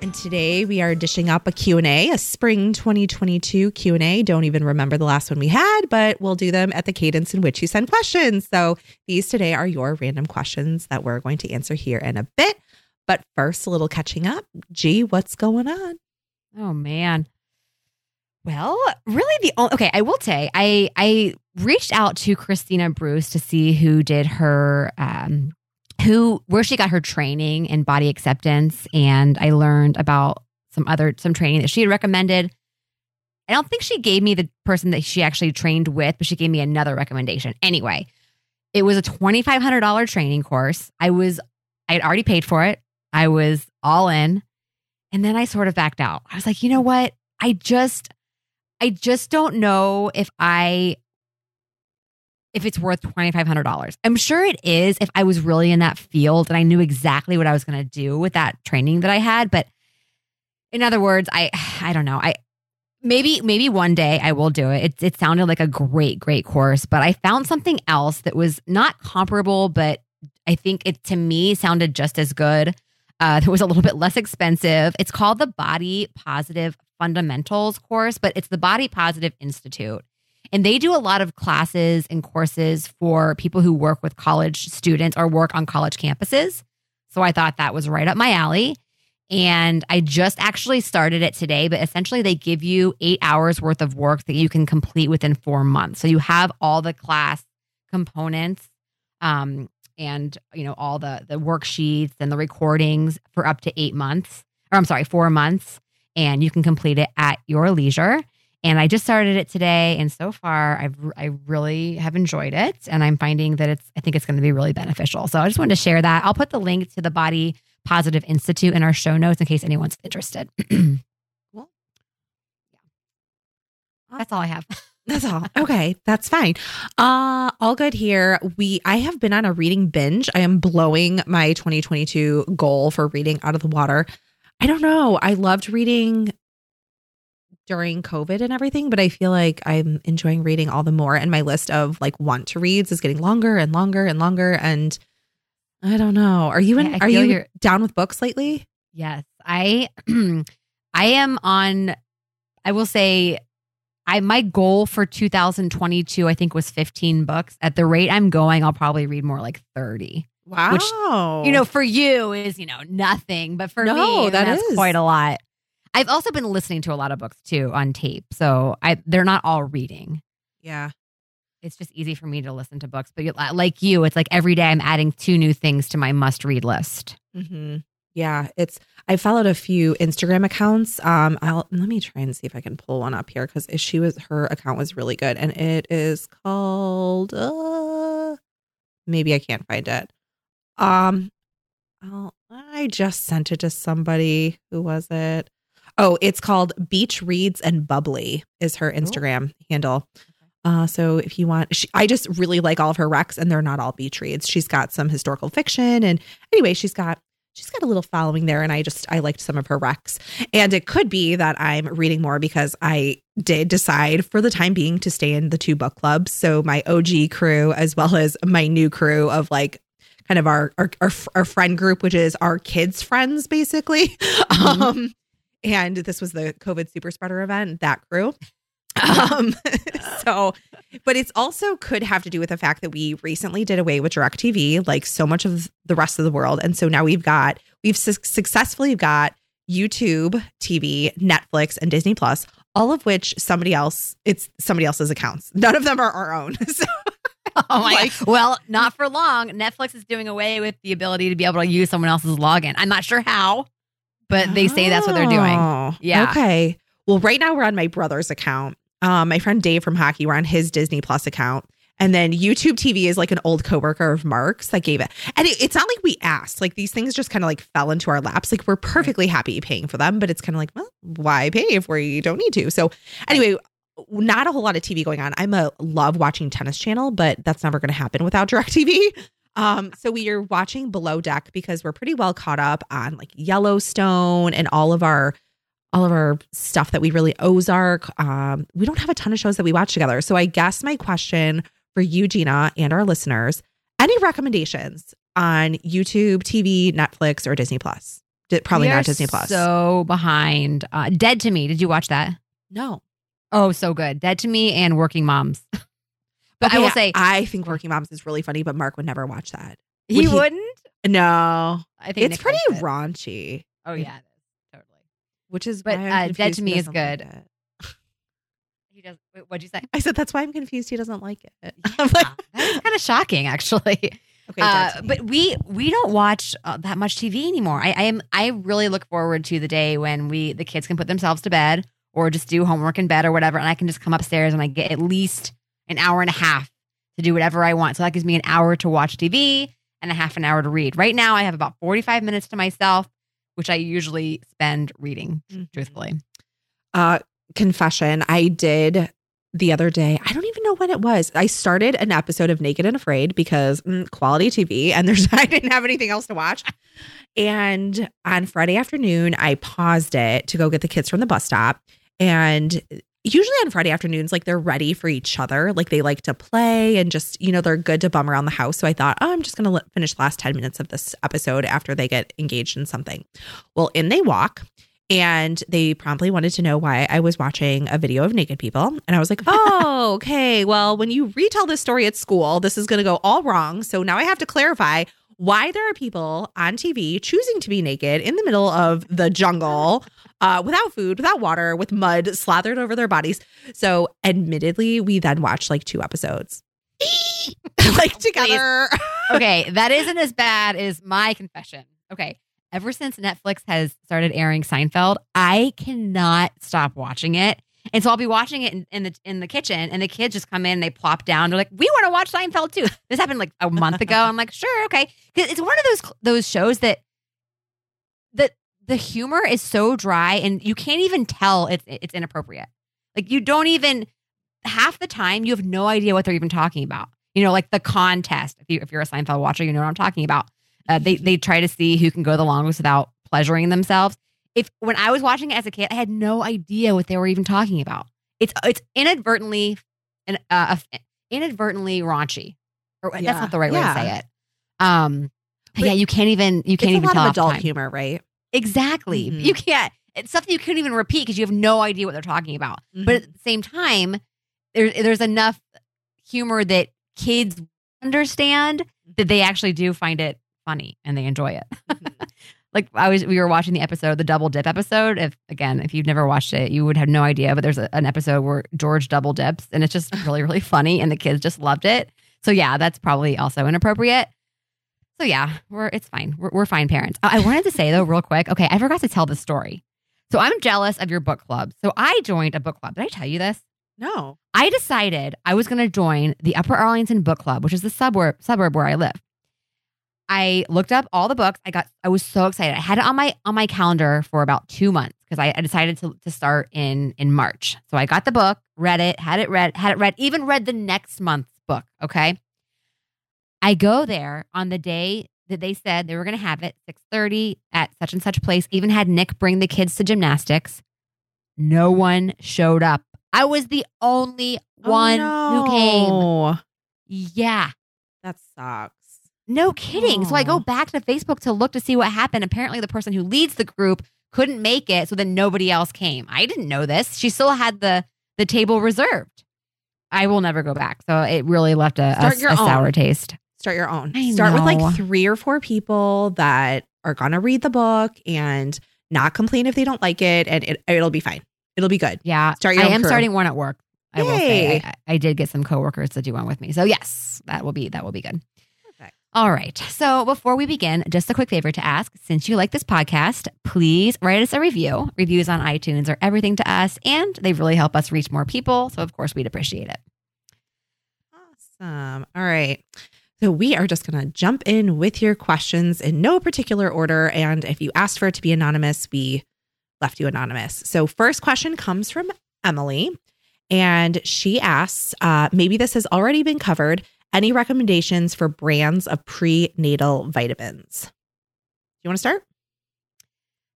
And today we are dishing up a Q&A, a spring 2022 Q&A. Don't even remember the last one we had, but we'll do them at the cadence in which you send questions. So these today are your random questions that we're going to answer here in a bit. But first, a little catching up. G, what's going on? Oh, man. Well, really I will say I reached out to Christina Bruce to see who did her where she got her training in body acceptance. And I learned about some training that she had recommended. I don't think she gave me the person that she actually trained with, but she gave me another recommendation. Anyway, it was a $2,500 training course. I had already paid for it. I was all in. And then I sort of backed out. I was like, you know what? I just don't know if it's worth $2,500. I'm sure it is if I was really in that field and I knew exactly what I was going to do with that training that I had. But in other words, I don't know. Maybe one day I will do it. It sounded like a great, great course, but I found something else that was not comparable, but I think it, to me, sounded just as good. It was a little bit less expensive. It's called the Body Positive Fundamentals course, but it's the Body Positive Institute. And they do a lot of classes and courses for people who work with college students or work on college campuses. So I thought that was right up my alley. And I just actually started it today, but essentially they give you 8 hours worth of work that you can complete within 4 months. So you have all the class components and all the worksheets and the recordings for up to 4 months. And you can complete it at your leisure. And I just started it today, and so far I really have enjoyed it, and I'm finding that I think it's going to be really beneficial. So I just wanted to share that. I'll put the link to the Body Positive Institute in our show notes in case anyone's interested. Cool. Yeah. That's all I have. That's all. Okay, that's fine. All good here. I have been on a reading binge. I am blowing my 2022 goal for reading out of the water. I don't know. I loved reading during COVID and everything, but I feel like I'm enjoying reading all the more. And my list of want to reads is getting longer and longer and longer. And I don't know. Are you down with books lately? Yes. I am on, I will say my goal for 2022, I think, was 15 books. At the rate I'm going, I'll probably read more like 30. Wow. Which, for you is, nothing, but for me, that's quite a lot. I've also been listening to a lot of books too on tape. So they're not all reading. Yeah. It's just easy for me to listen to books. But like you, it's like every day I'm adding two new things to my must-read list. Mm-hmm. Yeah. I followed a few Instagram accounts. Let me try and see if I can pull one up here, because her account was really good. And it is called, maybe I can't find it. I just sent it to somebody. Who was it? Oh, it's called Beach Reads and Bubbly is her Instagram handle. So if you want, I just really like all of her recs, and they're not all beach reads. She's got some historical fiction, and anyway, she's got a little following there, and I liked some of her recs. And it could be that I'm reading more because I did decide for the time being to stay in the two book clubs. So my OG crew, as well as my new crew of kind of our friend group, which is our kids' friends, basically. Mm-hmm. And this was the COVID super spreader event, that crew. But it's also could have to do with the fact that we recently did away with DirecTV, like so much of the rest of the world. And so now we've successfully got YouTube TV, Netflix, and Disney Plus, all of which somebody else's accounts. None of them are our own. So. Oh my God. Well, not for long. Netflix is doing away with the ability to be able to use someone else's login. I'm not sure how, but they say that's what they're doing. Yeah. Okay. Well, right now we're on my brother's account. My friend Dave from hockey, we're on his Disney Plus account. And then YouTube TV is like an old coworker of Mark's that gave it. And it's not like we asked, like these things just kind of like fell into our laps. Like we're perfectly happy paying for them, but it's kind of like, well, why pay if we don't need to? So anyway, not a whole lot of TV going on. I love watching Tennis Channel, but that's never going to happen without DirecTV. So we are watching Below Deck because we're pretty well caught up on like Yellowstone and all of our stuff that we really Ozark. We don't have a ton of shows that we watch together. So I guess my question for you, Gina, and our listeners, any recommendations on YouTube, TV, Netflix, or Disney Plus? Probably not Disney Plus. So behind. Dead to Me. Did you watch that? No. Oh, so good. Dead to Me and Working Moms. But okay, I will say, I think Working Moms is really funny, but Mark would never watch that. He wouldn't? No. I think it's pretty raunchy. Oh, yeah. Totally. But Dead to Me is good. Like he does. What'd you say? I said, that's why I'm confused. He doesn't like it. Yeah, that's kind of shocking, actually. Okay, but we don't watch that much TV anymore. I really look forward to the day when the kids can put themselves to bed or just do homework in bed or whatever. And I can just come upstairs and I get at least an hour and a half to do whatever I want. So that gives me an hour to watch TV and a half an hour to read. Right now, I have about 45 minutes to myself, which I usually spend reading, truthfully. Confession, I did the other day. I don't even know when it was. I started an episode of Naked and Afraid because quality TV, and I didn't have anything else to watch. And on Friday afternoon, I paused it to go get the kids from the bus stop. And usually on Friday afternoons, like they're ready for each other. Like they like to play and just, you know, they're good to bum around the house. So I thought, I'm just going to finish the last 10 minutes of this episode after they get engaged in something. Well, in they walk, and they promptly wanted to know why I was watching a video of naked people. And I was like, oh, okay. Well, when you retell this story at school, this is going to go all wrong. So now I have to clarify why there are people on TV choosing to be naked in the middle of the jungle, without food, without water, with mud slathered over their bodies. So admittedly, we then watched like two episodes like together. Okay. That isn't as bad as my confession. Okay. Ever since Netflix has started airing Seinfeld, I cannot stop watching it. And so I'll be watching it in the kitchen, and the kids just come in and they plop down. They're like, we want to watch Seinfeld too. This happened like a month ago. I'm like, sure. Okay. Because it's one of those shows that the humor is so dry and you can't even tell it's inappropriate. Like you don't even, half the time you have no idea what they're even talking about. You know, like the contest. If you're a Seinfeld watcher, you know what I'm talking about. They try to see who can go the longest without pleasuring themselves. When I was watching it as a kid, I had no idea what they were even talking about. It's inadvertently raunchy. Or yeah. That's not the right way to say it. You can't even tell. It's a lot of adult humor, right? Exactly. Mm-hmm. You can't. It's stuff that you couldn't even repeat because you have no idea what they're talking about. Mm-hmm. But at the same time, there's enough humor that kids understand that they actually do find it funny and they enjoy it. Mm-hmm. Like we were watching the Double Dip episode. If you've never watched it, you would have no idea. But there's an episode where George double dips, and it's just really, really funny, and the kids just loved it. So yeah, that's probably also inappropriate. So yeah, it's fine. We're fine parents. I wanted to say though, real quick. Okay, I forgot to tell this story. So I'm jealous of your book club. So I joined a book club. Did I tell you this? No. I decided I was going to join the Upper Arlington Book Club, which is the suburb where I live. I looked up all the books. I was so excited. I had it on my calendar for about 2 months because I decided to start in March. So I got the book, read it, even read the next month's book. Okay. I go there on the day that they said they were going to have it, 6:30 at such and such place, even had Nick bring the kids to gymnastics. No one showed up. I was the only one who came. Yeah. That sucks. No kidding. Aww. So I go back to Facebook to look to see what happened. Apparently the person who leads the group couldn't make it. So then nobody else came. I didn't know this. She still had the table reserved. I will never go back. So it really left a sour taste. Start your own. Start with like 3 or 4 people that are going to read the book and not complain if they don't like it. And it'll be fine. It'll be good. Yeah. I am starting one at work. Yay. I will say I did get some coworkers to do one with me. So yes, that will be good. All right. So before we begin, just a quick favor to ask. Since you like this podcast, please write us a review. Reviews on iTunes are everything to us, and they really help us reach more people. So, of course, we'd appreciate it. Awesome. All right. So we are just going to jump in with your questions in no particular order. And if you asked for it to be anonymous, we left you anonymous. So first question comes from Emily, and she asks, maybe this has already been covered. Any recommendations for brands of prenatal vitamins? Do you want to start?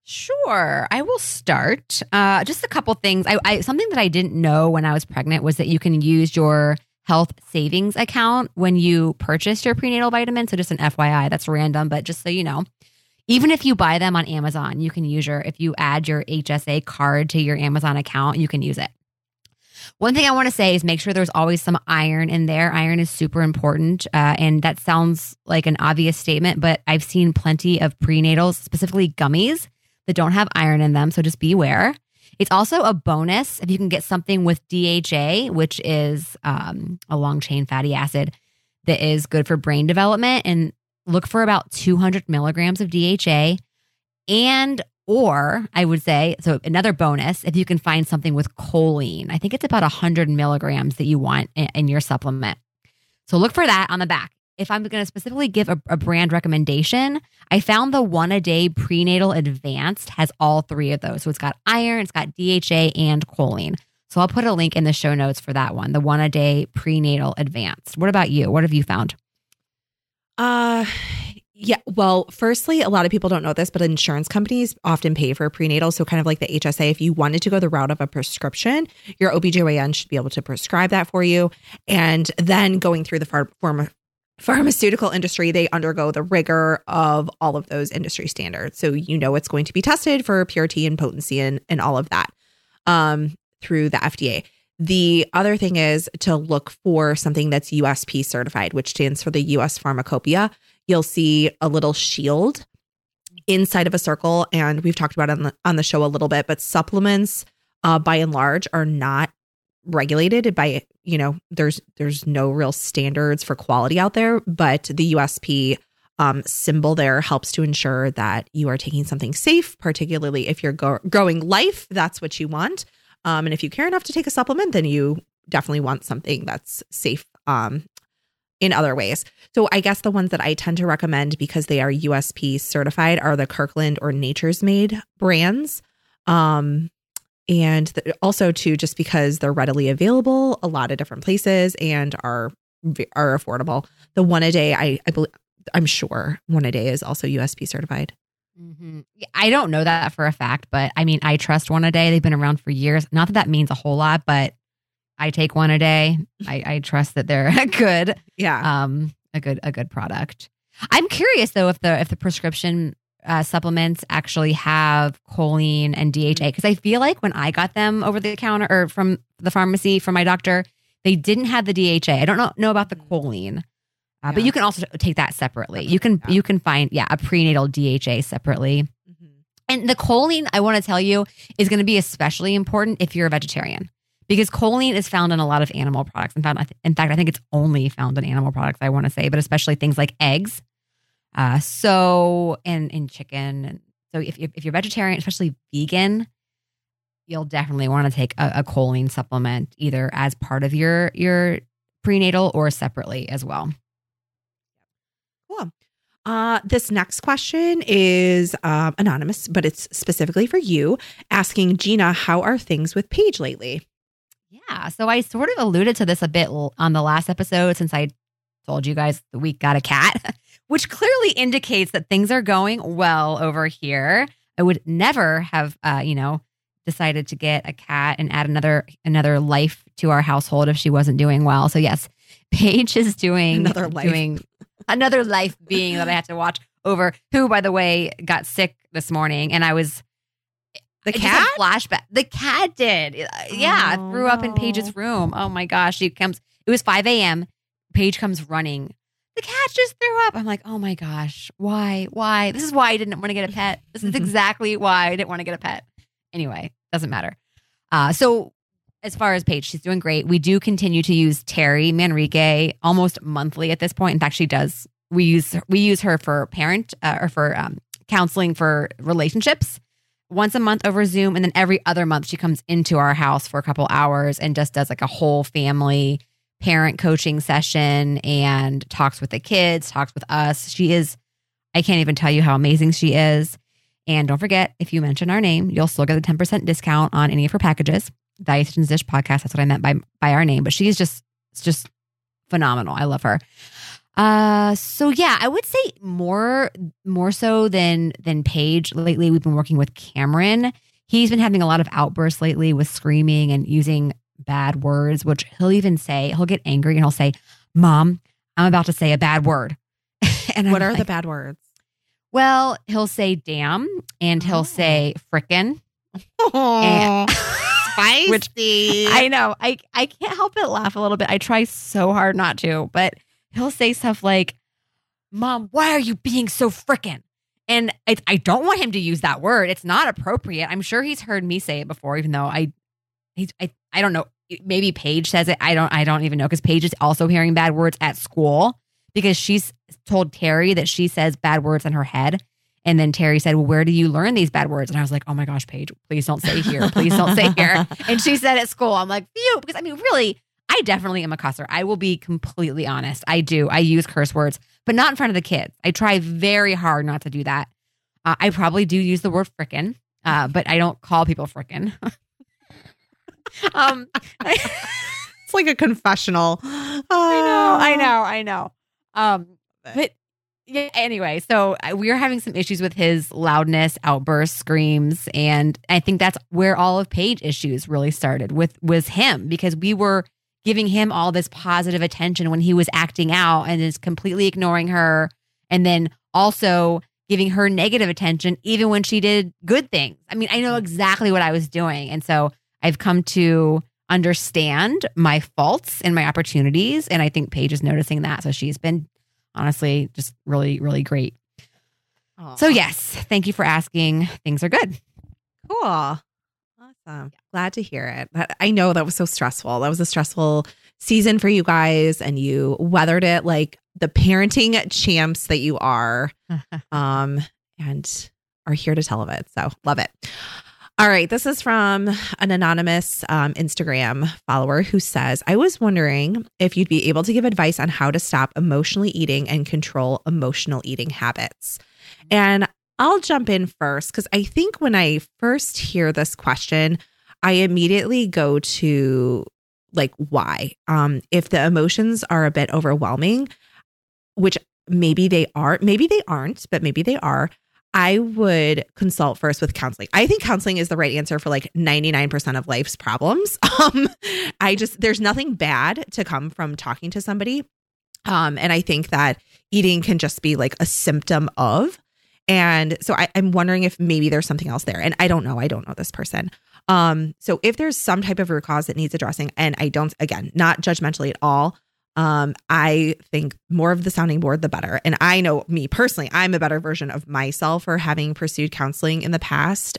Sure, I will start. Just a couple things. I something that I didn't know when I was pregnant was that you can use your health savings account when you purchase your prenatal vitamins. So just an FYI, that's random, but just so you know, even if you buy them on Amazon, you can use if you add your HSA card to your Amazon account, you can use it. One thing I want to say is make sure there's always some iron in there. Iron is super important. And that sounds like an obvious statement, but I've seen plenty of prenatals, specifically gummies, that don't have iron in them. So just be aware. It's also a bonus if you can get something with DHA, which is a long-chain fatty acid that is good for brain development, and look for about 200 milligrams of DHA. And or I would say, so another bonus, if you can find something with choline, I think it's about 100 milligrams that you want in your supplement. So look for that on the back. If I'm going to specifically give a brand recommendation, I found the One A Day Prenatal Advanced has all three of those. So it's got iron, it's got DHA, and choline. So I'll put a link in the show notes for that one, the One A Day Prenatal Advanced. What about you? What have you found? Yeah, well, firstly, a lot of people don't know this, but insurance companies often pay for prenatal. So kind of like the HSA, if you wanted to go the route of a prescription, your OBGYN should be able to prescribe that for you. And then going through the pharmaceutical industry, they undergo the rigor of all of those industry standards. So you know it's going to be tested for purity and potency and all of that through the FDA. The other thing is to look for something that's USP certified, which stands for the U.S. Pharmacopoeia. You'll see a little shield inside of a circle, and we've talked about it on the show a little bit, but supplements, by and large, are not regulated by, you know, there's no real standards for quality out there, but the USP symbol there helps to ensure that you are taking something safe, particularly if you're growing life, that's what you want. And if you care enough to take a supplement, then you definitely want something that's safe in other ways. So I guess the ones that I tend to recommend because they are USP certified are the Kirkland or Nature's Made brands. And also too, just because they're readily available a lot of different places and are affordable. The One A Day, I believe, I'm sure One A Day is also USP certified. Mm-hmm. I don't know that for a fact, but I mean, I trust One A Day. They've been around for years. Not that that means a whole lot, but I take One A Day. I trust that they're good. Yeah. A good product. I'm curious though if the prescription supplements actually have choline and DHA, because I feel like when I got them over the counter or from the pharmacy from my doctor, they didn't have the DHA. I don't know about the choline, yeah. But you can also take that separately. You can find a prenatal DHA separately, mm-hmm. And the choline, I want to tell you, is going to be especially important if you're a vegetarian, because choline is found in a lot of animal products. In fact, I think it's only found in animal products. I want to say, but especially things like eggs. And chicken. So if you're vegetarian, especially vegan, you'll definitely want to take a choline supplement either as part of your prenatal or separately as well. Cool. This next question is anonymous, but it's specifically for you, asking Gina, how are things with Paige lately? Yeah. So I sort of alluded to this a bit on the last episode, since I told you guys that we got a cat. Which clearly indicates that things are going well over here. I would never have, decided to get a cat and add another life to our household if she wasn't doing well. So yes, Paige is doing another life being that I have to watch over, who, by the way, got sick this morning, and I was the cat flashback. The cat did, yeah, threw up in Paige's room. Oh my gosh, she comes. It was 5 a.m. Paige comes running. The cat just threw up. I'm like, oh my gosh, why? This is why I didn't want to get a pet. This is exactly why I didn't want to get a pet. Anyway, doesn't matter. So as far as Paige, she's doing great. We do continue to use Terry Manrique almost monthly at this point. In fact, she does. We use her for counseling for relationships once a month over Zoom. And then every other month she comes into our house for a couple hours and just does like a whole family parent coaching session and talks with the kids, talks with us. She is, I can't even tell you how amazing she is. And don't forget, if you mention our name, you'll still get a 10% discount on any of her packages. Dietitian's Dish Podcast, that's what I meant by our name. But she's just, it's just phenomenal. I love her. So yeah, I would say more so than Paige lately, we've been working with Cameron. He's been having a lot of outbursts lately with screaming and using bad words, which he'll even say, he'll get angry and he'll say, Mom, I'm about to say a bad word. And what are the bad words? Well, he'll say damn and he'll say frickin'. And spicy. Which, I know. I can't help but laugh a little bit. I try so hard not to, but he'll say stuff like, Mom, why are you being so frickin'? And I don't want him to use that word. It's not appropriate. I'm sure he's heard me say it before, even though I don't know. Maybe Paige says it. I don't even know, because Paige is also hearing bad words at school because she's told Terry that she says bad words in her head. And then Terry said, well, where do you learn these bad words? And I was like, oh my gosh, Paige, please don't say here. Please don't say here. And she said at school, I'm like, phew, because I mean, really, I definitely am a cusser. I will be completely honest. I do. I use curse words, but not in front of the kids. I try very hard not to do that. I probably do use the word frickin', but I don't call people frickin'. It's like a confessional. I know. But yeah, anyway, so we are having some issues with his loudness, outbursts, screams, and I think that's where all of Paige's issues really started was him, because we were giving him all this positive attention when he was acting out and is completely ignoring her, and then also giving her negative attention even when she did good things. I mean, I know exactly what I was doing, and so I've come to understand my faults and my opportunities. And I think Paige is noticing that. So she's been honestly just really, really great. Aww. So yes, thank you for asking. Things are good. Cool. Awesome. Yeah. Glad to hear it. I know that was so stressful. That was a stressful season for you guys, and you weathered it like the parenting champs that you are, and are here to tell of it. So love it. All right. This is from an anonymous Instagram follower who says, I was wondering if you'd be able to give advice on how to stop emotionally eating and control emotional eating habits. And I'll jump in first, because I think when I first hear this question, I immediately go to like, why? If the emotions are a bit overwhelming, which maybe they are, maybe they aren't, but maybe they are, I would consult first with counseling. I think counseling is the right answer for like 99% of life's problems. There's nothing bad to come from talking to somebody. And I think that eating can just be like a symptom of. And so I'm wondering if maybe there's something else there. And I don't know. I don't know this person. So if there's some type of root cause that needs addressing, and I don't, again, not judgmentally at all, I think more of the sounding board, the better. And I know me personally, I'm a better version of myself for having pursued counseling in the past,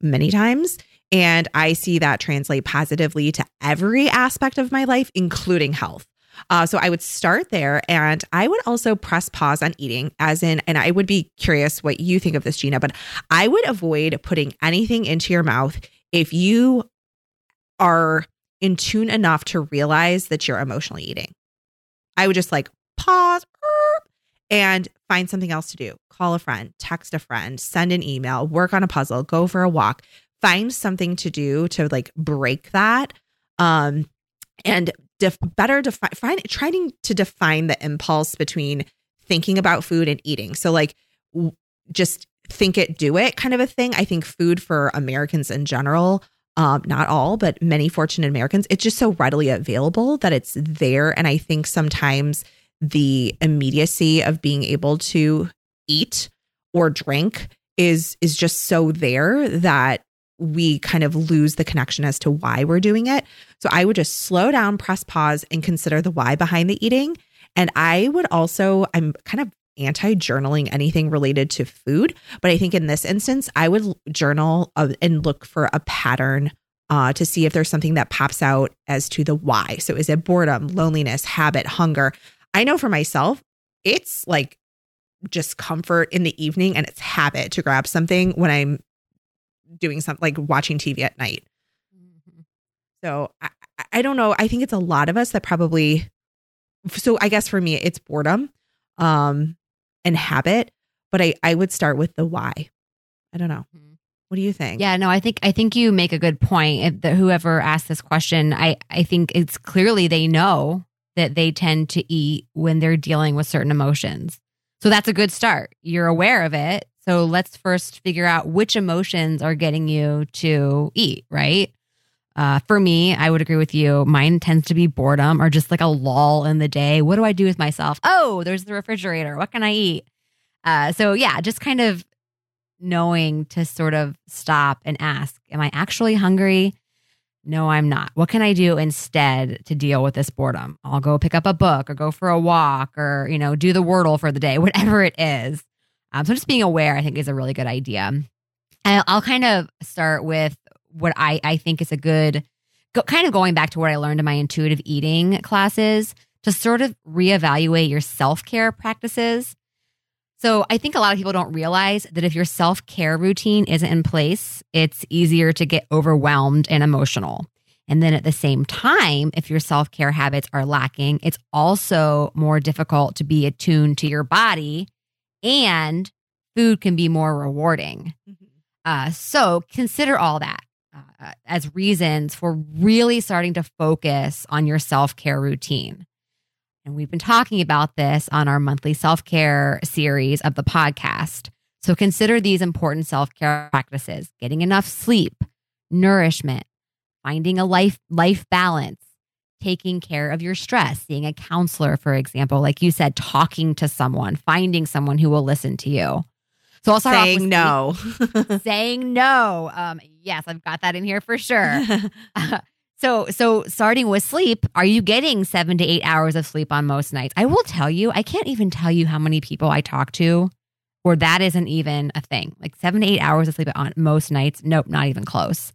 many times. And I see that translate positively to every aspect of my life, including health. So I would start there, and I would also press pause on eating, as in, and I would be curious what you think of this, Gina, but I would avoid putting anything into your mouth if you are in tune enough to realize that you're emotionally eating. I would just like pause and find something else to do. Call a friend, text a friend, send an email, work on a puzzle, go for a walk, find something to do to like break that. And trying to define the impulse between thinking about food and eating. So like just think it, do it kind of a thing. I think food for Americans in general, not all, but many fortunate Americans, it's just so readily available that it's there. And I think sometimes the immediacy of being able to eat or drink is just so there that we kind of lose the connection as to why we're doing it. So I would just slow down, press pause, and consider the why behind the eating. And I would also, I'm kind of anti-journaling anything related to food. But I think in this instance, I would journal and look for a pattern to see if there's something that pops out as to the why. So is it boredom, loneliness, habit, hunger? I know for myself, it's like just comfort in the evening, and it's habit to grab something when I'm doing something like watching TV at night. Mm-hmm. So I, I don't know. I think it's a lot of us that probably, so I guess for me, it's boredom and habit, but I would start with the why. I don't know. What do you think? Yeah, no, I think you make a good point. Whoever asked this question, I think it's clearly they know that they tend to eat when they're dealing with certain emotions. So that's a good start. You're aware of it. So let's first figure out which emotions are getting you to eat, right? For me, I would agree with you. Mine tends to be boredom or just like a lull in the day. What do I do with myself? Oh, there's the refrigerator. What can I eat? So yeah, just kind of knowing to sort of stop and ask, am I actually hungry? No, I'm not. What can I do instead to deal with this boredom? I'll go pick up a book or go for a walk or, you know, do the Wordle for the day, whatever it is. So just being aware, I think, is a really good idea. And I'll kind of start with what I think is a good, kind of going back to what I learned in my intuitive eating classes, to sort of reevaluate your self-care practices. So I think a lot of people don't realize that if your self-care routine isn't in place, it's easier to get overwhelmed and emotional. And then at the same time, if your self-care habits are lacking, it's also more difficult to be attuned to your body, and food can be more rewarding. Mm-hmm. So consider all that as reasons for really starting to focus on your self-care routine. And we've been talking about this on our monthly self-care series of the podcast. So consider these important self-care practices: getting enough sleep, nourishment, finding a life balance, taking care of your stress, seeing a counselor, for example, like you said, talking to someone, finding someone who will listen to you. So I'll start off with no. Saying no. Yes, I've got that in here for sure. So starting with sleep, are you getting 7 to 8 hours of sleep on most nights? I will tell you, I can't even tell you how many people I talk to where that isn't even a thing. Like 7 to 8 hours of sleep on most nights. Nope, not even close.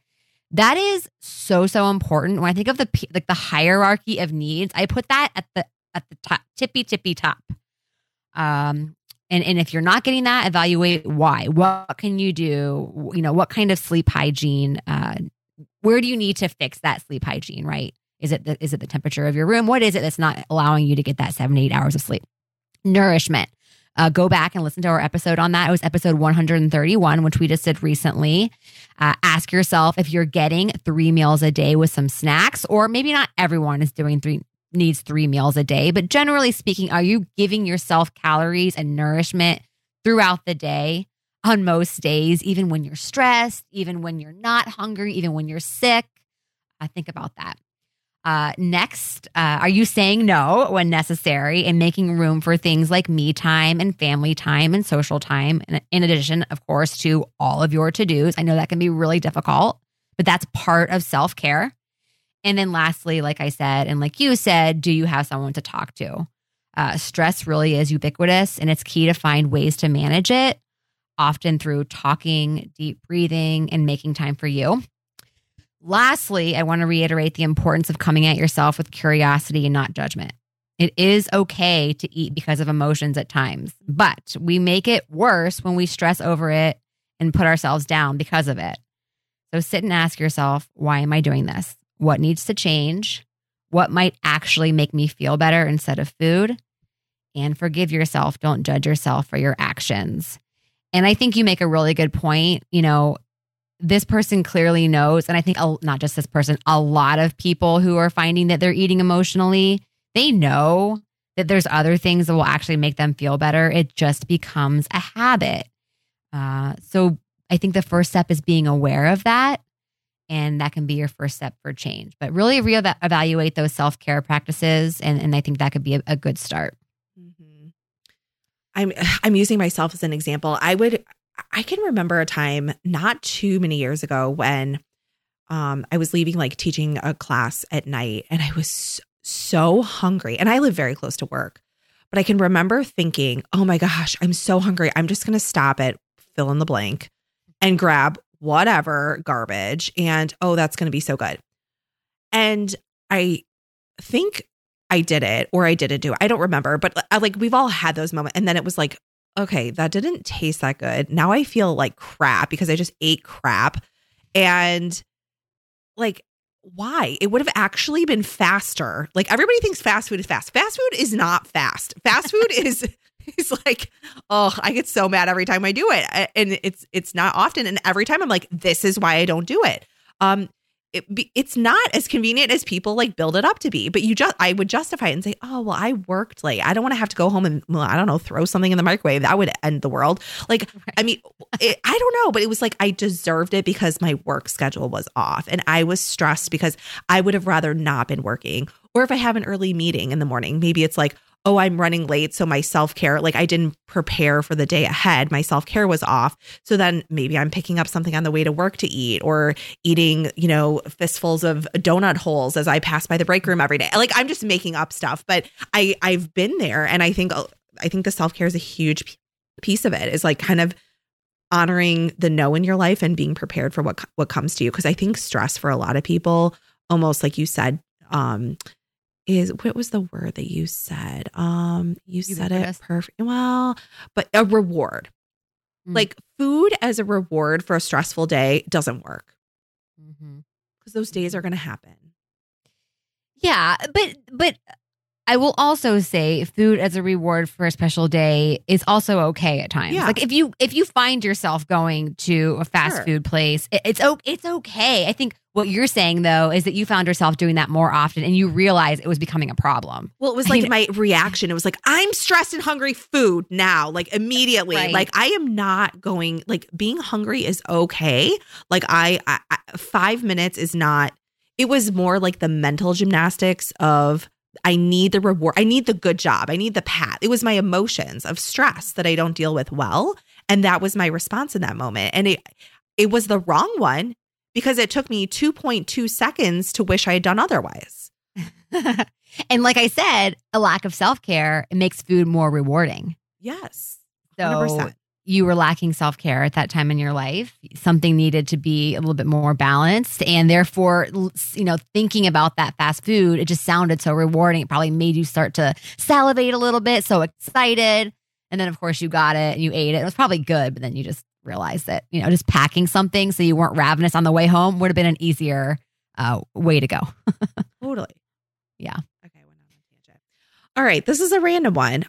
That is so important. When I think of the hierarchy of needs, I put that at the top, tippy top. And if you're not getting that, evaluate why. What can you do? You know, what kind of sleep hygiene? Where do you need to fix that sleep hygiene, right? Is it the temperature of your room? What is it that's not allowing you to get that 7 to 8 hours of sleep? Nourishment. Go back and listen to our episode on that. It was episode 131, which we just did recently. Ask yourself if you're getting 3 meals a day with some snacks, or maybe not everyone is doing needs 3 meals a day, but generally speaking, are you giving yourself calories and nourishment throughout the day? On most days, even when you're stressed, even when you're not hungry, even when you're sick. I think about that. Next, are you saying no when necessary and making room for things like me time and family time and social time, in addition, of course, to all of your to-dos? I know that can be really difficult, but that's part of self-care. And then lastly, like I said, and like you said, do you have someone to talk to? Stress really is ubiquitous, and it's key to find ways to manage it, often through talking, deep breathing, and making time for you. Lastly, I want to reiterate the importance of coming at yourself with curiosity and not judgment. It is okay to eat because of emotions at times, but we make it worse when we stress over it and put ourselves down because of it. So sit and ask yourself, why am I doing this? What needs to change? What might actually make me feel better instead of food? And forgive yourself. Don't judge yourself for your actions. And I think you make a really good point. You know, this person clearly knows, and I think not just this person, a lot of people who are finding that they're eating emotionally, they know that there's other things that will actually make them feel better. It just becomes a habit. So I think the first step is being aware of that, and that can be your first step for change. But really reevaluate those self-care practices, and I think that could be a good start. I'm using myself as an example. I can remember a time not too many years ago when I was leaving, like teaching a class at night, and I was so hungry, and I live very close to work, but I can remember thinking, oh my gosh, I'm so hungry. I'm just going to stop at fill in the blank and grab whatever garbage. And oh, that's going to be so good. And I think I did it, or I didn't do it. I don't remember, but we've all had those moments. And then it was like, okay, that didn't taste that good. Now I feel like crap because I just ate crap. And like, why? It would have actually been faster. Like, everybody thinks fast food is fast. Fast food is not fast. Fast food is like, oh, I get so mad every time I do it. And it's not often. And every time I'm like, this is why I don't do it. It's not as convenient as people like build it up to be, but I would justify it and say, oh, well, I worked late. I don't want to have to go home and, I don't know, throw something in the microwave. That would end the world. Like, right. I mean, I don't know, but it was like, I deserved it because my work schedule was off and I was stressed because I would have rather not been working. Or if I have an early meeting in the morning, maybe it's like, oh, I'm running late. So my self-care, like I didn't prepare for the day ahead. My self-care was off. So then maybe I'm picking up something on the way to work to eat or eating, fistfuls of donut holes as I pass by the break room every day. Like I'm just making up stuff, but I've been there. And I think the self-care is a huge piece of it, is like kind of honoring the no in your life and being prepared for what comes to you. Cause I think stress for a lot of people, almost like you said, what was the word that you said? You said it perfect. Well, but a reward. Mm-hmm. Like food as a reward for a stressful day doesn't work. Mm-hmm. Because those days are going to happen. Yeah, but I will also say food as a reward for a special day is also okay at times. Yeah. Like if you find yourself going to a fast food place, it's okay. I think what you're saying, though, is that you found yourself doing that more often and you realized it was becoming a problem. Well, it was like my reaction. It was like, I'm stressed and hungry, food now, like immediately. Right. Like I am not going, like being hungry is okay. Like 5 minutes is not, it was more like the mental gymnastics of I need the reward. I need the good job. I need the pat. It was my emotions of stress that I don't deal with well. And that was my response in that moment. And it was the wrong one. Because it took me 2.2 seconds to wish I had done otherwise. And like I said, a lack of self-care, it makes food more rewarding. Yes. 100%. So you were lacking self-care at that time in your life. Something needed to be a little bit more balanced. And therefore, thinking about that fast food, it just sounded so rewarding. It probably made you start to salivate a little bit, so excited. And then, of course, you got it and you ate it. It was probably good, but then you just realize that, just packing something so you weren't ravenous on the way home would have been an easier way to go. Totally. Yeah. Okay. I went on a tangent. All right. This is a random one.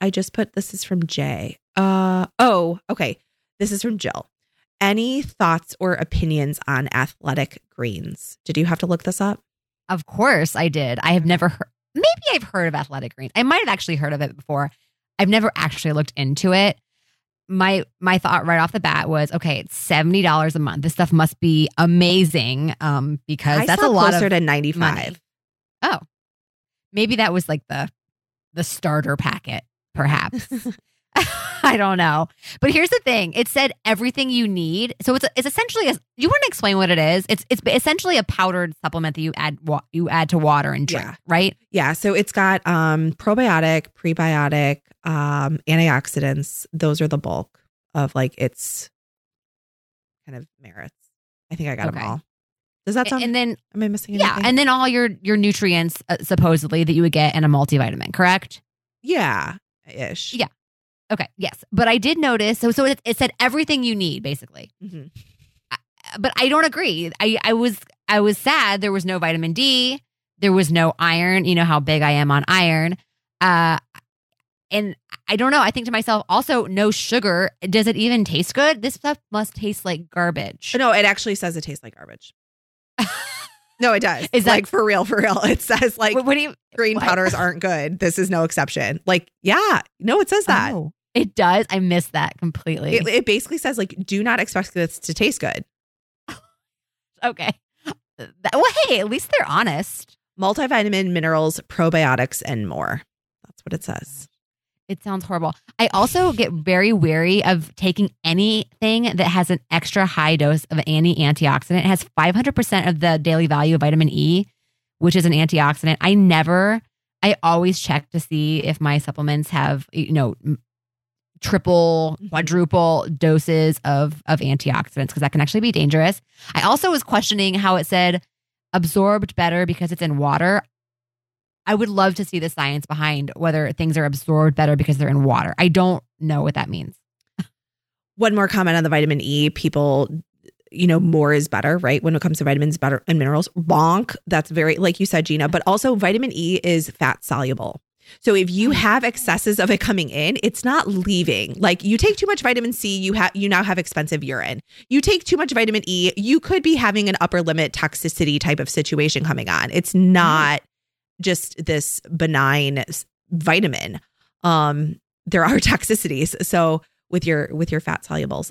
I just put, this is from Jay. Okay. This is from Jill. Any thoughts or opinions on Athletic Greens? Did you have to look this up? Of course I did. I have never heard, maybe I've heard of Athletic Greens. I might've actually heard of it before. I've never actually looked into it. My thought right off the bat was, okay, it's $70 a month. This stuff must be amazing because that's a lot closer to $95. Money. Oh, maybe that was like the starter packet, perhaps. I don't know. But here's the thing: it said everything you need. So it's essentially you want to explain what it is? It's essentially a powdered supplement that you add to water and drink, right? Yeah. So it's got probiotic, prebiotic. Antioxidants, those are the bulk of like its kind of merits. I think I got them all. Does that sound? And then am I missing anything? Yeah, and then all your nutrients supposedly that you would get in a multivitamin, correct? Yeah, ish. Yeah. Okay. Yes, but I did notice. So it said everything you need basically. Mm-hmm. But I don't agree. I was sad there was no vitamin D. There was no iron. You know how big I am on iron. And I don't know. I think to myself, also, no sugar. Does it even taste good? This stuff must taste like garbage. No, it actually says it tastes like garbage. No, it does. Is that like for real? It says like green powders aren't good. This is no exception. Like, yeah. No, it says that. Oh, it does. I missed that completely. It basically says like, do not expect this to taste good. Okay. Well, hey, at least they're honest. Multivitamin, minerals, probiotics, and more. That's what it says. It sounds horrible. I also get very wary of taking anything that has an extra high dose of any antioxidant. It has 500% of the daily value of vitamin E, which is an antioxidant. I always check to see if my supplements have, triple, quadruple doses of antioxidants, because that can actually be dangerous. I also was questioning how it said absorbed better because it's in water. I would love to see the science behind whether things are absorbed better because they're in water. I don't know what that means. One more comment on the vitamin E. People you know, more is better, right? When it comes to vitamins and minerals, bonk. That's very, like you said, Gina, but also vitamin E is fat soluble. So if you have excesses of it coming in, it's not leaving. Like you take too much vitamin C, you now have expensive urine. You take too much vitamin E, you could be having an upper limit toxicity type of situation coming on. It's not just this benign vitamin. There are toxicities. So with your fat solubles,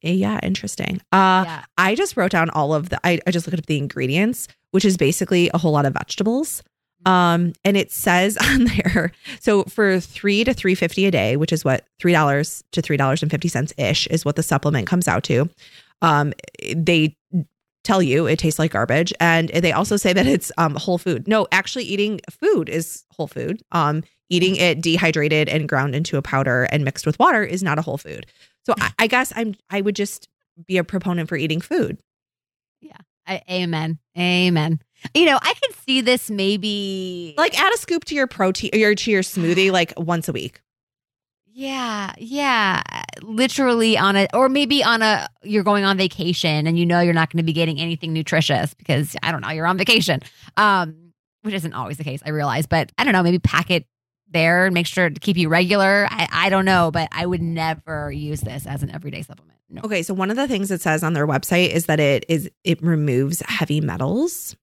yeah, interesting. Yeah. I just wrote down all of the, I just looked up the ingredients, which is basically a whole lot of vegetables. And it says on there, so for $3 to $3.50 a day, which is what $3 to $3.50 ish is what the supplement comes out to. They tell you it tastes like garbage. And they also say that it's whole food. No, actually eating food is whole food. Eating it dehydrated and ground into a powder and mixed with water is not a whole food. So I guess I would just be a proponent for eating food. Yeah. Amen. You know, I could see this maybe like add a scoop to your protein or to your smoothie like once a week. Yeah. Literally or maybe you're going on vacation and you know you're not going to be getting anything nutritious because I don't know, you're on vacation. Which isn't always the case, I realize, but I don't know, maybe pack it there and make sure to keep you regular. I don't know, but I would never use this as an everyday supplement. No. Okay, so one of the things it says on their website is that it removes heavy metals.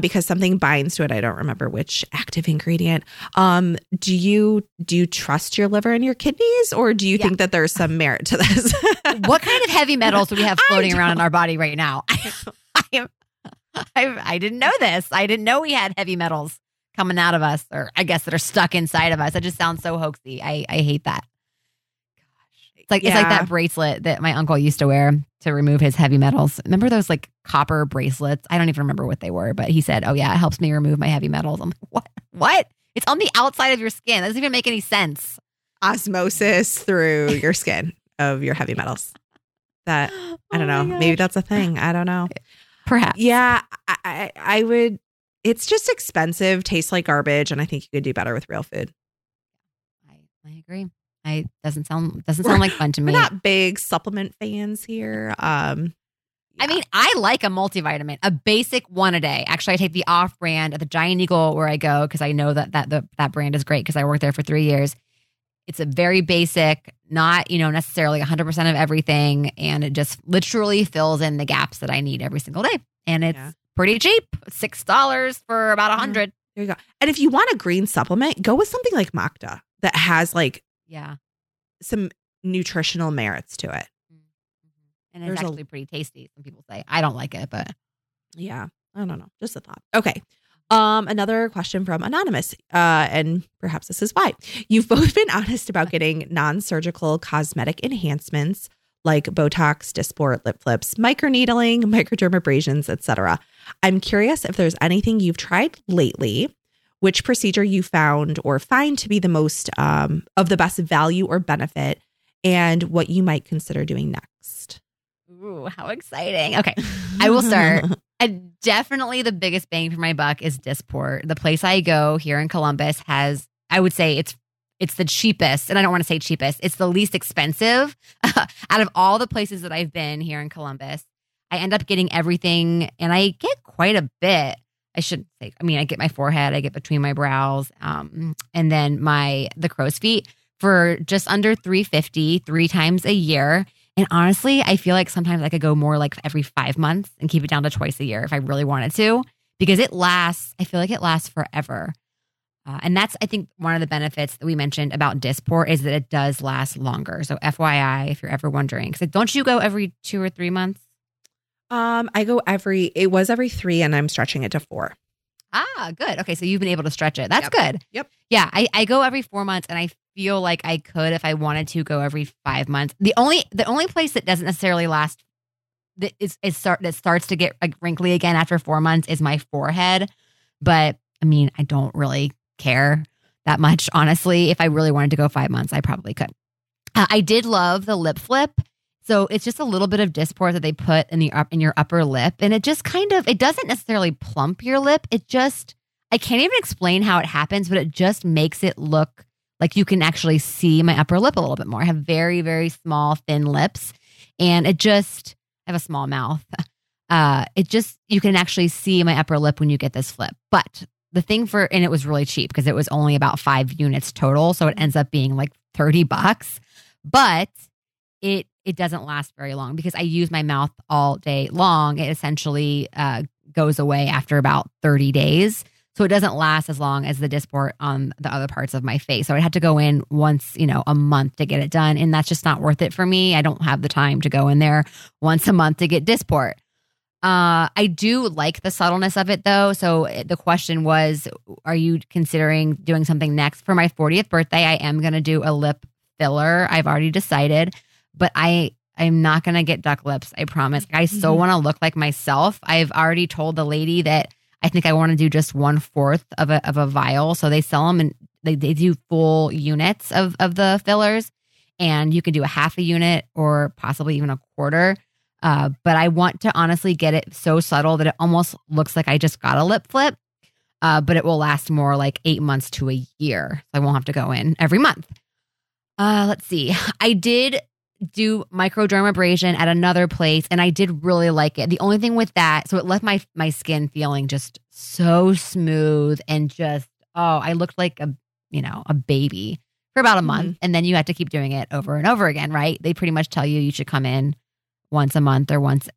Because something binds to it. I don't remember which active ingredient. Do you trust your liver and your kidneys, or do you think that there's some merit to this? What kind of heavy metals do we have floating around in our body right now? I didn't know this. I didn't know we had heavy metals coming out of us, or I guess that are stuck inside of us. That just sounds so hoaxy. I hate that. It's like that bracelet that my uncle used to wear to remove his heavy metals. Remember those like copper bracelets? I don't even remember what they were, but he said, "Oh yeah, it helps me remove my heavy metals." I'm like, "What? It's on the outside of your skin. That doesn't even make any sense." Osmosis through your skin of your heavy metals. That I don't know. Maybe that's a thing. I don't know. Perhaps. Yeah, I would. It's just expensive. Tastes like garbage, and I think you could do better with real food. I agree. Doesn't sound like fun to me. We're not big supplement fans here. I mean, I like a multivitamin, a basic one a day. Actually, I take the off brand at the Giant Eagle where I go because I know that brand is great because I worked there for 3 years. It's a very basic, not necessarily 100% of everything, and it just literally fills in the gaps that I need every single day. And it's pretty cheap, $6 for about 100. There you go. And if you want a green supplement, go with something like Macta that has like. Yeah. Some nutritional merits to it. Mm-hmm. And it's actually pretty tasty. Some people say, I don't like it, but yeah, I don't know. Just a thought. Okay. Another question from Anonymous, and perhaps this is why. You've both been honest about getting non-surgical cosmetic enhancements like Botox, Dysport, lip flips, microneedling, microdermabrasions, etc. I'm curious if there's anything you've tried lately, which procedure you found or find to be the most of the best value or benefit, and what you might consider doing next. Ooh, how exciting. Okay, I will start. And definitely the biggest bang for my buck is Dysport. The place I go here in Columbus has, I would say it's the cheapest, and I don't want to say cheapest, it's the least expensive out of all the places that I've been here in Columbus. I end up getting everything, and I get quite a bit. I shouldn't say, I mean, I get my forehead, I get between my brows, and then the crow's feet for just under $350, 3 times a year. And honestly, I feel like sometimes I could go more like every 5 months and keep it down to twice a year if I really wanted to, because it lasts, I feel like it lasts forever. And that's, I think, one of the benefits that we mentioned about Dysport is that it does last longer. So FYI, if you're ever wondering, because don't you go every 2 or 3 months? It was every 3, and I'm stretching it to 4. Ah, good. Okay. So you've been able to stretch it. That's good. Yep. Yeah. I go every 4 months, and I feel like I could, if I wanted to, go every 5 months. The only place that doesn't necessarily last that starts to get like wrinkly again after 4 months is my forehead. But I mean, I don't really care that much. Honestly, if I really wanted to go 5 months, I probably could. I did love the lip flip. So it's just a little bit of Dysport that they put in your upper lip. And it just kind of, it doesn't necessarily plump your lip. It just, I can't even explain how it happens, but it just makes it look Like you can actually see my upper lip a little bit more. I have very, very small, thin lips, and I have a small mouth. You can actually see my upper lip when you get this flip. But the thing and it was really cheap because it was only about 5 units total. So it ends up being like $30, but it doesn't last very long because I use my mouth all day long. It essentially goes away after about 30 days. So it doesn't last as long as the Dysport on the other parts of my face. So I had to go in once, a month to get it done. And that's just not worth it for me. I don't have the time to go in there once a month to get Dysport. I do like the subtleness of it though. So the question was, are you considering doing something next? For my 40th birthday, I am going to do a lip filler. I've already decided, but I'm not going to get duck lips. I promise. I still want to look like myself. I've already told the lady that I think I want to do just 1/4 of a vial. So they sell them and they do full units of the fillers, and you can do a half a unit or possibly even a quarter. But I want to honestly get it so subtle that it almost looks like I just got a lip flip, but it will last more like 8 months to a year. So I won't have to go in every month. Let's see. I did do microdermabrasion at another place and I did really like it. The only thing with that, so it left my skin feeling just so smooth and just, I looked like a baby for about a month. And then you had to keep doing it over and over again, right? They pretty much tell you should come in once a month or once,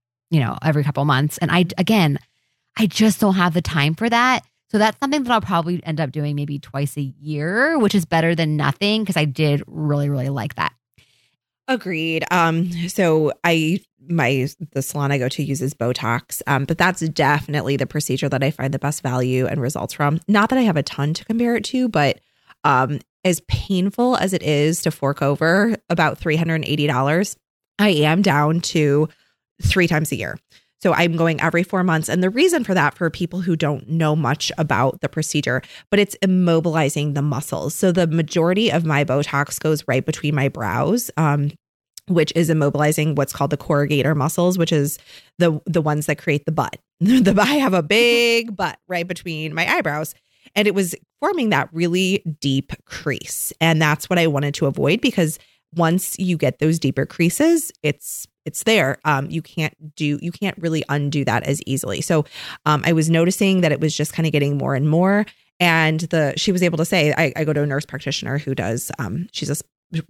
every couple months. And I just don't have the time for that. So that's something that I'll probably end up doing maybe twice a year, which is better than nothing because I did really, really like that. Agreed. So the salon I go to uses Botox, but that's definitely the procedure that I find the best value and results from. Not that I have a ton to compare it to, but as painful as it is to fork over about $380, I am down to 3 times a year. So I'm going every 4 months. And the reason for that, for people who don't know much about the procedure, but it's immobilizing the muscles. So the majority of my Botox goes right between my brows, which is immobilizing what's called the corrugator muscles, which is the ones that create the butt. I have a big butt right between my eyebrows. And it was forming that really deep crease. And that's what I wanted to avoid because once you get those deeper creases, it's there. You can't really undo that as easily. So I was noticing that it was just kind of getting more and more. And she was able to say, I go to a nurse practitioner who does,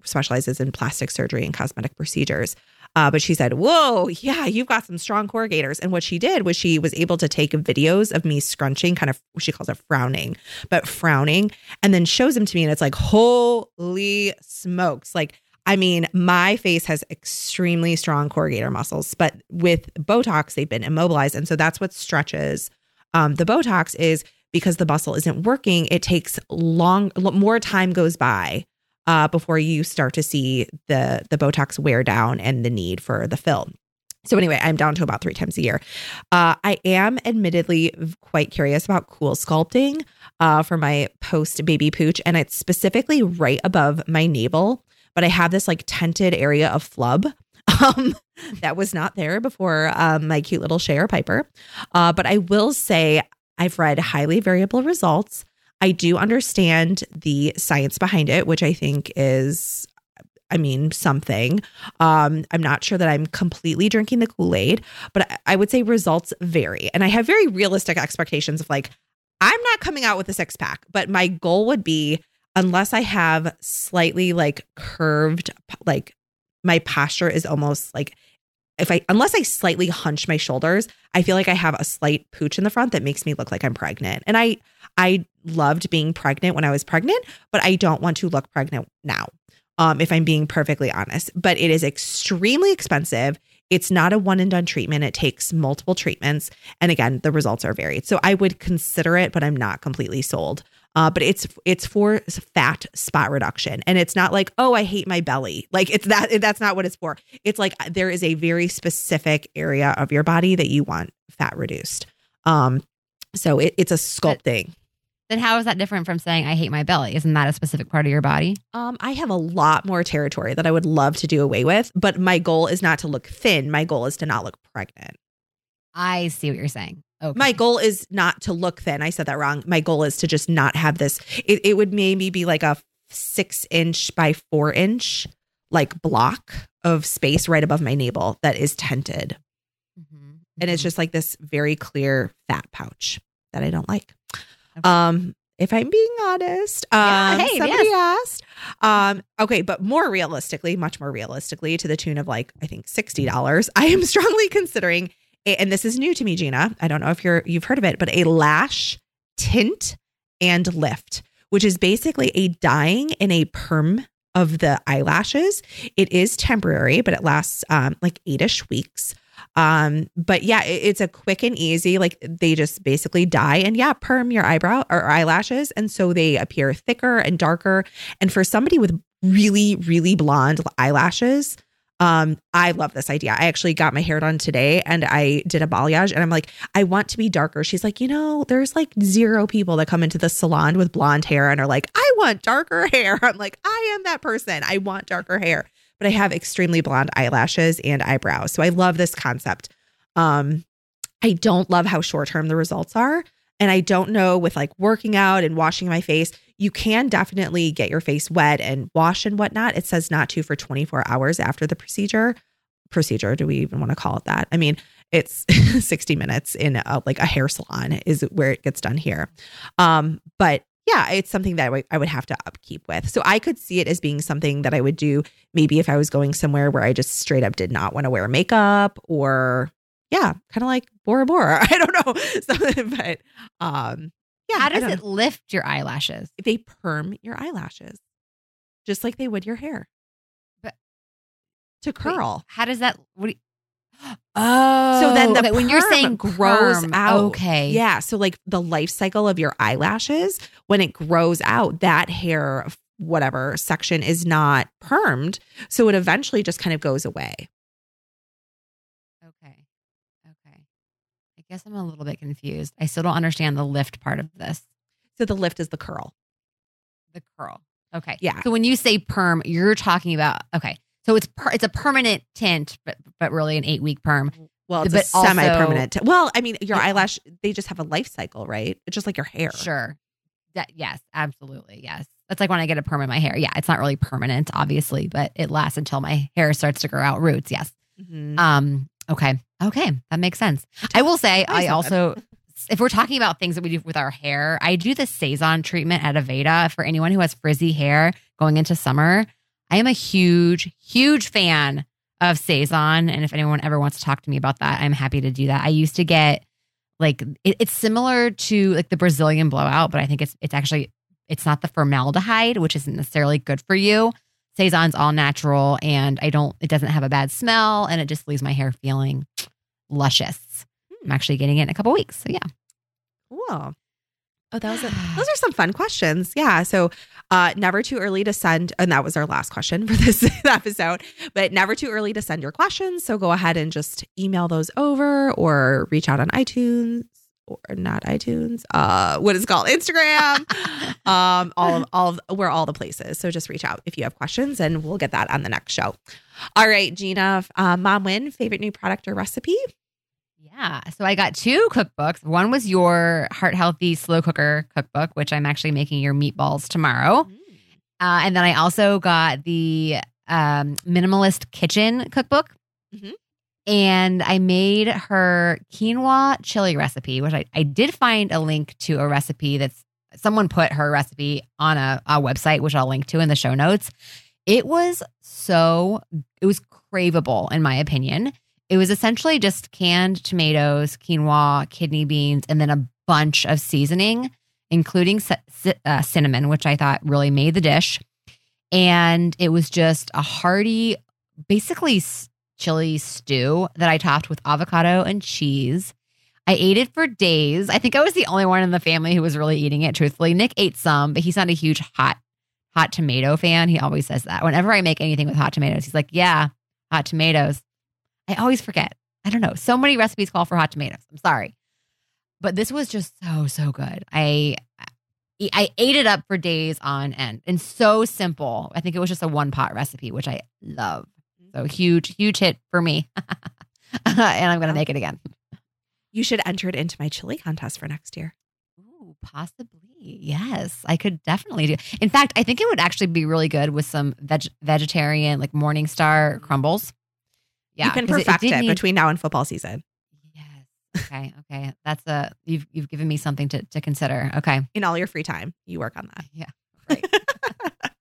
specializes in plastic surgery and cosmetic procedures. But she said, whoa, yeah, you've got some strong corrugators. And what she did was she was able to take videos of me scrunching, kind of, she calls it frowning, and then shows them to me. And it's like, holy smokes. My face has extremely strong corrugator muscles, but with Botox, they've been immobilized. And so that's what stretches the Botox is because the muscle isn't working. It takes more time goes by before you start to see the Botox wear down and the need for the fill. So anyway, I'm down to about 3 times a year. I am admittedly quite curious about CoolSculpting for my post baby pooch. And it's specifically right above my navel. But I have this tented area of flub that was not there before my cute little Shea or Piper. But I will say I've read highly variable results. I do understand the science behind it, which I think is, something. I'm not sure that I'm completely drinking the Kool-Aid, but I would say results vary. And I have very realistic expectations of I'm not coming out with a 6-pack, but my goal would be, unless I have slightly curved, my posture is almost unless I slightly hunch my shoulders, I feel like I have a slight pooch in the front that makes me look like I'm pregnant. And I loved being pregnant when I was pregnant, but I don't want to look pregnant now, if I'm being perfectly honest. But it is extremely expensive. It's not a one and done treatment. It takes multiple treatments. And again, the results are varied. So I would consider it, but I'm not completely sold. But it's for fat spot reduction. And it's not I hate my belly. That's not what it's for. It's there is a very specific area of your body that you want fat reduced. So it's a sculpting. Then how is that different from saying I hate my belly? Isn't that a specific part of your body? I have a lot more territory that I would love to do away with, but my goal is not to look thin. My goal is to not look pregnant. I see what you're saying. Okay. My goal is not to look thin. I said that wrong. My goal is to just not have this. It would maybe be like a 6" by 4" like block of space right above my navel that is tented. Mm-hmm. And it's just like this very clear fat pouch that I don't like. Okay. If I'm being honest, somebody asked, okay, but more realistically, much more realistically, to the tune of like, I think $60, I am strongly considering, and this is new to me, Gina, I don't know if you've heard of it, but a lash, tint, and lift, which is basically a dyeing and a perm of the eyelashes. It is temporary, but it lasts like 8-ish weeks. But yeah, it's a quick and easy, like they just basically dye and perm your eyebrow or eyelashes. And so they appear thicker and darker. And for somebody with really, really blonde eyelashes, I love this idea. I actually got my hair done today and I did a balayage and I'm like, I want to be darker. She's like, you know, there's like 0 people that come into the salon with blonde hair and are like, I want darker hair. I'm like, I am that person. I want darker hair. But I have extremely blonde eyelashes and eyebrows. So I love this concept. I don't love how short-term the results are. And I don't know with like working out and washing my face, you can definitely get your face wet and wash and whatnot. It says not to for 24 hours after the procedure. Do we even want to call it that? I mean, it's 60 minutes in like a hair salon is where it gets done here. But yeah, it's something that I would have to upkeep with. So I could see it as being something that I would do maybe if I was going somewhere where I just straight up did not want to wear makeup or kind of like Bora Bora. I don't know. Something, but how does it lift your eyelashes? They perm your eyelashes just like they would your hair. But to curl. Wait, how does that so then the when you're saying grows out. Okay. Yeah. So like the life cycle of your eyelashes, when it grows out, that hair, whatever section is not permed. So it eventually just kind of goes away. Okay. Okay. I guess I'm a little bit confused. I still don't understand the lift part of this. So the lift is the curl. The curl. Okay. Yeah. So when you say perm, you're talking about, okay. So it's a permanent tint, but really an 8-week perm. Well, it's a semi-permanent. Well, I mean, your eyelash, they just have a life cycle, right? It's just like your hair. Sure. Yes, absolutely. Yes. That's like when I get a perm in my hair. Yeah, it's not really permanent, obviously, but it lasts until my hair starts to grow out roots. Yes. Mm-hmm. Okay. That makes sense. I will say I also, if we're talking about things that we do with our hair, I do the Saison treatment at Aveda for anyone who has frizzy hair going into summer. I am a huge, huge fan of Saison. And if anyone ever wants to talk to me about that, I'm happy to do that. I used to get like, it's similar to like the Brazilian blowout, but I think it's not the formaldehyde, which isn't necessarily good for you. Saison's all natural and it doesn't have a bad smell and it just leaves my hair feeling luscious. I'm actually getting it in a couple weeks. So yeah. Cool. Oh, those are some fun questions. Yeah. So never too early to send. And that was our last question for this episode, but never too early to send your questions. So go ahead and just email those over or reach out on iTunes or not iTunes. What is it called? Instagram. We're all the places. So just reach out if you have questions and we'll get that on the next show. All right, Gina, Mom Win, favorite new product or recipe? Yeah. So I got 2 cookbooks. One was your Heart Healthy Slow Cooker cookbook, which I'm actually making your meatballs tomorrow. Mm. And then I also got the Minimalist Kitchen cookbook. Mm-hmm. And I made her quinoa chili recipe, which I did find a link to a recipe that's someone put her recipe on a website, which I'll link to in the show notes. It was craveable, in my opinion. It was essentially just canned tomatoes, quinoa, kidney beans, and then a bunch of seasoning, including cinnamon, which I thought really made the dish. And it was just a hearty, basically chili stew that I topped with avocado and cheese. I ate it for days. I think I was the only one in the family who was really eating it, truthfully. Nick ate some, but he's not a huge hot tomato fan. He always says that. Whenever I make anything with hot tomatoes, he's like, yeah, hot tomatoes. I always forget. I don't know. So many recipes call for hot tomatoes. I'm sorry. But this was just so, so good. I ate it up for days on end and so simple. I think it was just a one-pot recipe, which I love. So huge, huge hit for me. And I'm going to make it again. You should enter it into my chili contest for next year. Ooh, possibly. Yes, I could definitely do. In fact, I think it would actually be really good with some vegetarian, like Morningstar crumbles. Yeah, you can perfect it between now and football season. Yes. Okay. That's you've given me something to consider. Okay. In all your free time, you work on that. Yeah. Right.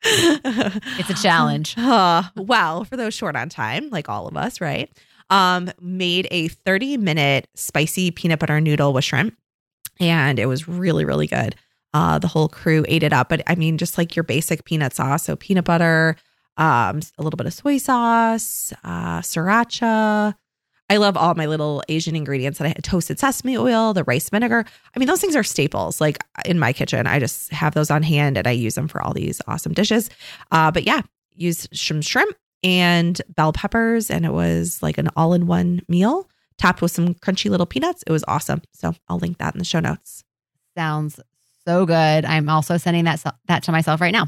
It's a challenge. Well, for those short on time, like all of us, right? Made a 30-minute spicy peanut butter noodle with shrimp, and it was really, really good. The whole crew ate it up, but I mean, just like your basic peanut sauce. So peanut butter, a little bit of soy sauce, sriracha. I love all my little Asian ingredients that I had, toasted sesame oil, the rice vinegar. I mean, those things are staples. Like in my kitchen, I just have those on hand and I use them for all these awesome dishes. But yeah, use some shrimp and bell peppers. And it was like an all-in-one meal topped with some crunchy little peanuts. It was awesome. So I'll link that in the show notes. Sounds so good. I'm also sending that to myself right now.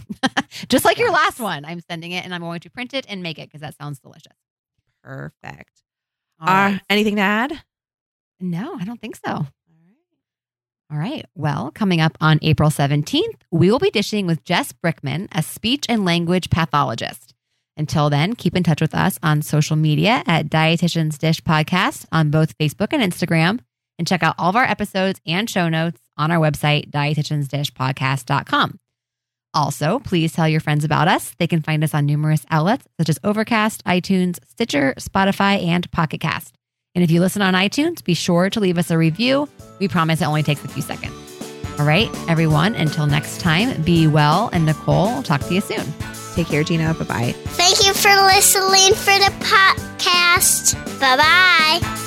Just like your last one. I'm sending it and I'm going to print it and make it because that sounds delicious. Perfect. Right. Anything to add? No, I don't think so. All right. Well, coming up on April 17th, we will be dishing with Jess Brickman, a speech and language pathologist. Until then, keep in touch with us on social media at Dietitian's Dish Podcast on both Facebook and Instagram. And check out all of our episodes and show notes on our website, dietitiansdishpodcast.com. Also, please tell your friends about us. They can find us on numerous outlets such as Overcast, iTunes, Stitcher, Spotify, and Pocket Cast. And if you listen on iTunes, be sure to leave us a review. We promise it only takes a few seconds. All right, everyone, until next time, be well. And Nicole, I'll talk to you soon. Take care, Gina. Bye-bye. Thank you for listening for the podcast. Bye-bye.